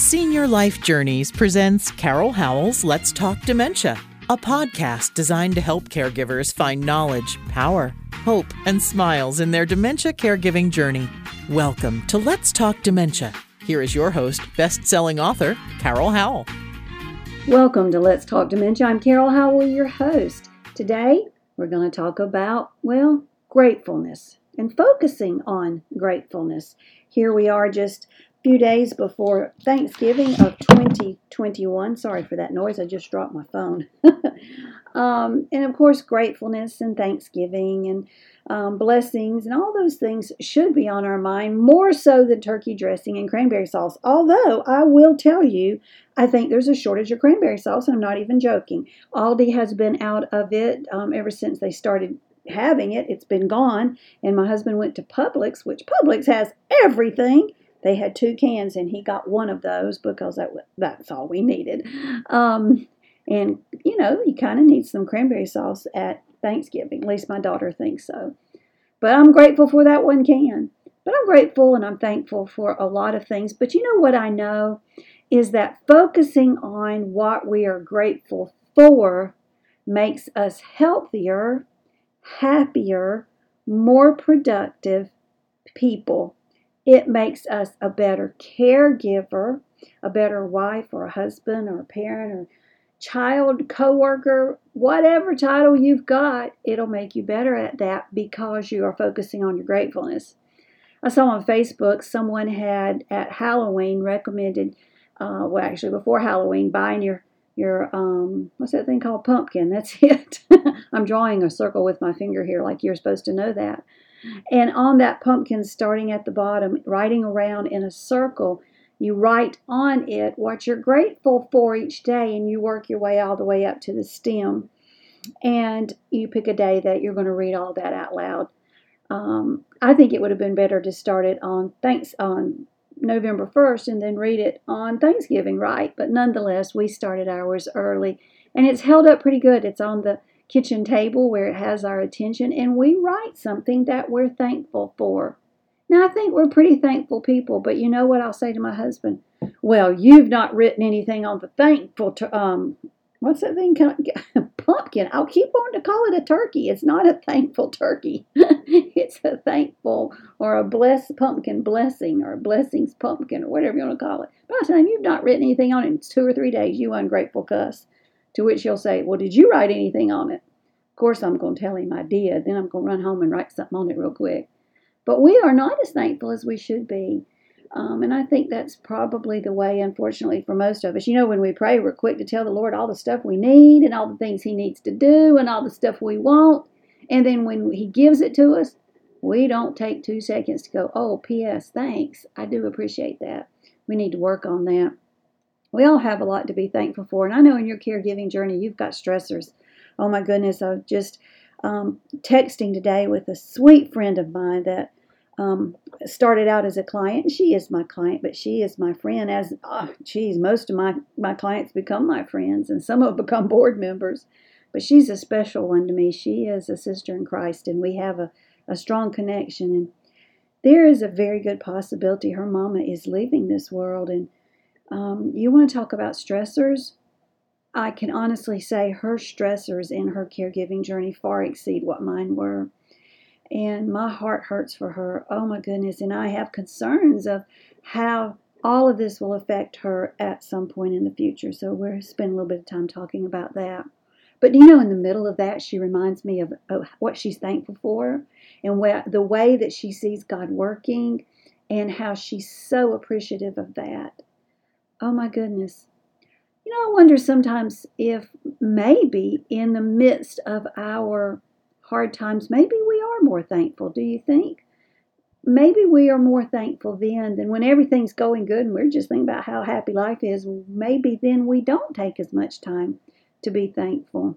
Senior Life Journeys presents Carol Howell's Let's Talk Dementia, a podcast designed to help caregivers find knowledge, power, hope, and smiles in their dementia caregiving journey. Welcome to Let's Talk Dementia. Here is your host, best-selling author, Carol Howell. Welcome to Let's Talk Dementia. I'm Carol Howell, your host. Today, we're going to talk about, gratefulness and focusing on gratefulness. Here we are just a few days before Thanksgiving of 2021. Sorry for that noise. I just dropped my phone. And of course, gratefulness and Thanksgiving and blessings and all those things should be on our mind, more so than turkey dressing and cranberry sauce. Although I will tell you, I think there's a shortage of cranberry sauce. I'm not even joking. Aldi has been out of it ever since they started having it. It's been gone. And my husband went to Publix, which Publix has everything. They had 2 cans and he got one of those because that's all we needed. And, you kind of need some cranberry sauce at Thanksgiving. At least my daughter thinks so. But I'm grateful for that 1 can. But I'm grateful and I'm thankful for a lot of things. But you know what I know is that focusing on what we are grateful for makes us healthier, happier, more productive people. It makes us a better caregiver, a better wife or a husband or a parent or child, coworker, whatever title you've got. It'll make you better at that because you are focusing on your gratefulness. I saw on Facebook someone had at Halloween recommended, before Halloween, buying your what's that thing called? Pumpkin. That's it. I'm drawing a circle with my finger here like you're supposed to know that. And on that pumpkin, starting at the bottom, writing around in a circle, you write on it what you're grateful for each day, and you work your way all the way up to the stem. And you pick a day that you're going to read all that out loud. I think it would have been better to start it on November 1st and then read it on Thanksgiving, right? But nonetheless, we started ours early, and it's held up pretty good. It's on the kitchen table where it has our attention, and we write something that we're thankful for. Now, I think we're pretty thankful people, but you know what I'll say to my husband? Well, you've not written anything on the thankful, what's that thing called? Pumpkin. I'll keep on to call it a turkey. It's not a thankful turkey. It's a thankful or a blessed pumpkin blessing or a blessings pumpkin or whatever you want to call it. By the time you've not written anything on it in 2 or 3 days, you ungrateful cuss. To which he'll say, well, did you write anything on it? Of course, I'm going to tell him I did. Then I'm going to run home and write something on it real quick. But we are not as thankful as we should be. And I think that's probably the way, unfortunately, for most of us. When we pray, we're quick to tell the Lord all the stuff we need and all the things he needs to do and all the stuff we want. And then when he gives it to us, we don't take 2 seconds to go, oh, P.S., thanks. I do appreciate that. We need to work on that. We all have a lot to be thankful for. And I know in your caregiving journey, you've got stressors. Oh, my goodness. I was just texting today with a sweet friend of mine that started out as a client. She is my client, but she is my friend. Most of my clients become my friends, and some have become board members. But she's a special one to me. She is a sister in Christ, and we have a strong connection. And there is a very good possibility her mama is leaving this world, and you want to talk about stressors? I can honestly say her stressors in her caregiving journey far exceed what mine were. And my heart hurts for her. Oh, my goodness. And I have concerns of how all of this will affect her at some point in the future. So we're spending a little bit of time talking about that. But, in the middle of that, she reminds me of what she's thankful for and the way that she sees God working and how she's so appreciative of that. Oh, my goodness. I wonder sometimes if maybe in the midst of our hard times, maybe we are more thankful. Do you think? Maybe we are more thankful then than when everything's going good and we're just thinking about how happy life is. Maybe then we don't take as much time to be thankful.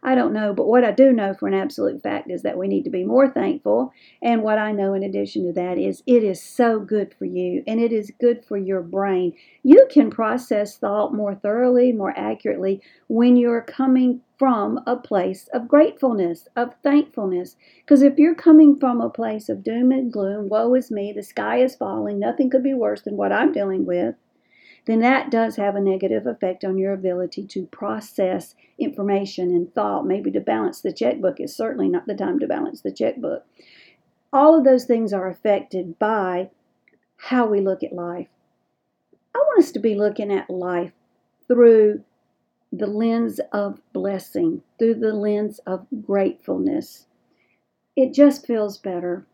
I don't know, but what I do know for an absolute fact is that we need to be more thankful. And what I know in addition to that is it is so good for you, and it is good for your brain. You can process thought more thoroughly, more accurately when you're coming from a place of gratefulness, of thankfulness. Because if you're coming from a place of doom and gloom, woe is me, the sky is falling, nothing could be worse than what I'm dealing with, then that does have a negative effect on your ability to process information and thought. Maybe to balance the checkbook is certainly not the time to balance the checkbook. All of those things are affected by how we look at life. I want us to be looking at life through the lens of blessing, through the lens of gratefulness. It just feels better.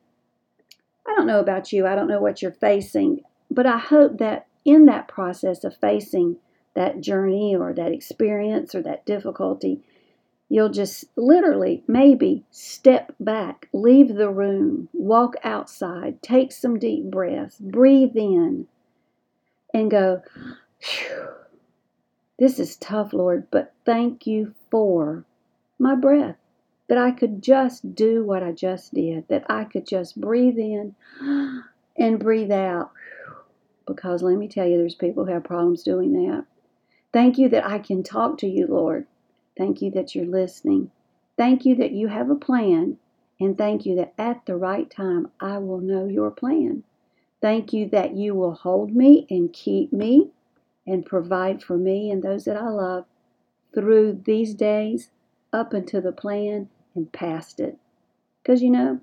I don't know about you. I don't know what you're facing, but I hope that in that process of facing that journey or that experience or that difficulty, you'll just literally maybe step back, leave the room, walk outside, take some deep breaths, breathe in, and go, phew. This is tough, Lord, but thank you for my breath, that I could just do what I just did, that I could just breathe in and breathe out. Because let me tell you, there's people who have problems doing that. Thank you that I can talk to you, Lord. Thank you that you're listening. Thank you that you have a plan. And thank you that at the right time, I will know your plan. Thank you that you will hold me and keep me, and provide for me and those that I love through these days, up until the plan and past it. Because, you know,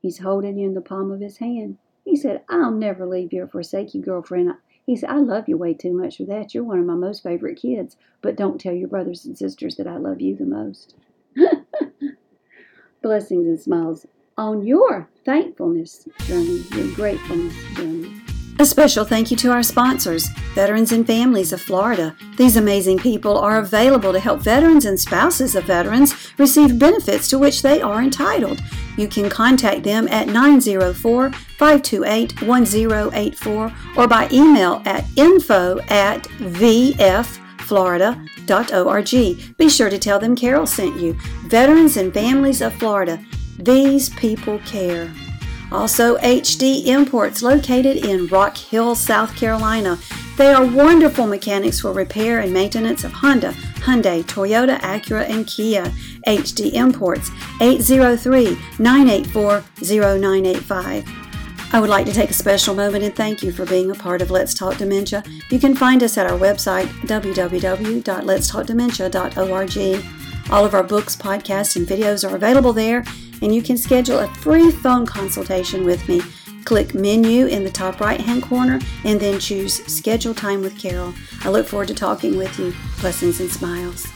he's holding you in the palm of his hand. He said, I'll never leave you or forsake you, girlfriend. He said, I love you way too much for that. You're one of my most favorite kids. But don't tell your brothers and sisters that I love you the most. Blessings and smiles on your thankfulness journey, your gratefulness journey. A special thank you to our sponsors, Veterans and Families of Florida. These amazing people are available to help veterans and spouses of veterans receive benefits to which they are entitled. You can contact them at 904-528-1084 or by email at info@vfflorida.org. Be sure to tell them Carol sent you. Veterans and Families of Florida. These people care. Also, HD Imports, located in Rock Hill, South Carolina. They are wonderful mechanics for repair and maintenance of Honda, Hyundai, Toyota, Acura, and Kia. HD Imports, 803-984-0985. I would like to take a special moment and thank you for being a part of Let's Talk Dementia. You can find us at our website, www.letstalkdementia.org. All of our books, podcasts, and videos are available there. And you can schedule a free phone consultation with me. Click menu in the top right-hand corner and then choose Schedule Time with Carol. I look forward to talking with you. Blessings and smiles.